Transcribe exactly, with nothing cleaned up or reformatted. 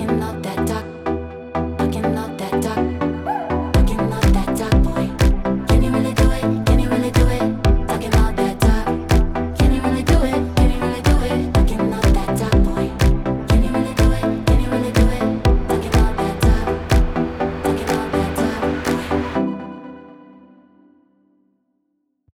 looking out that dark.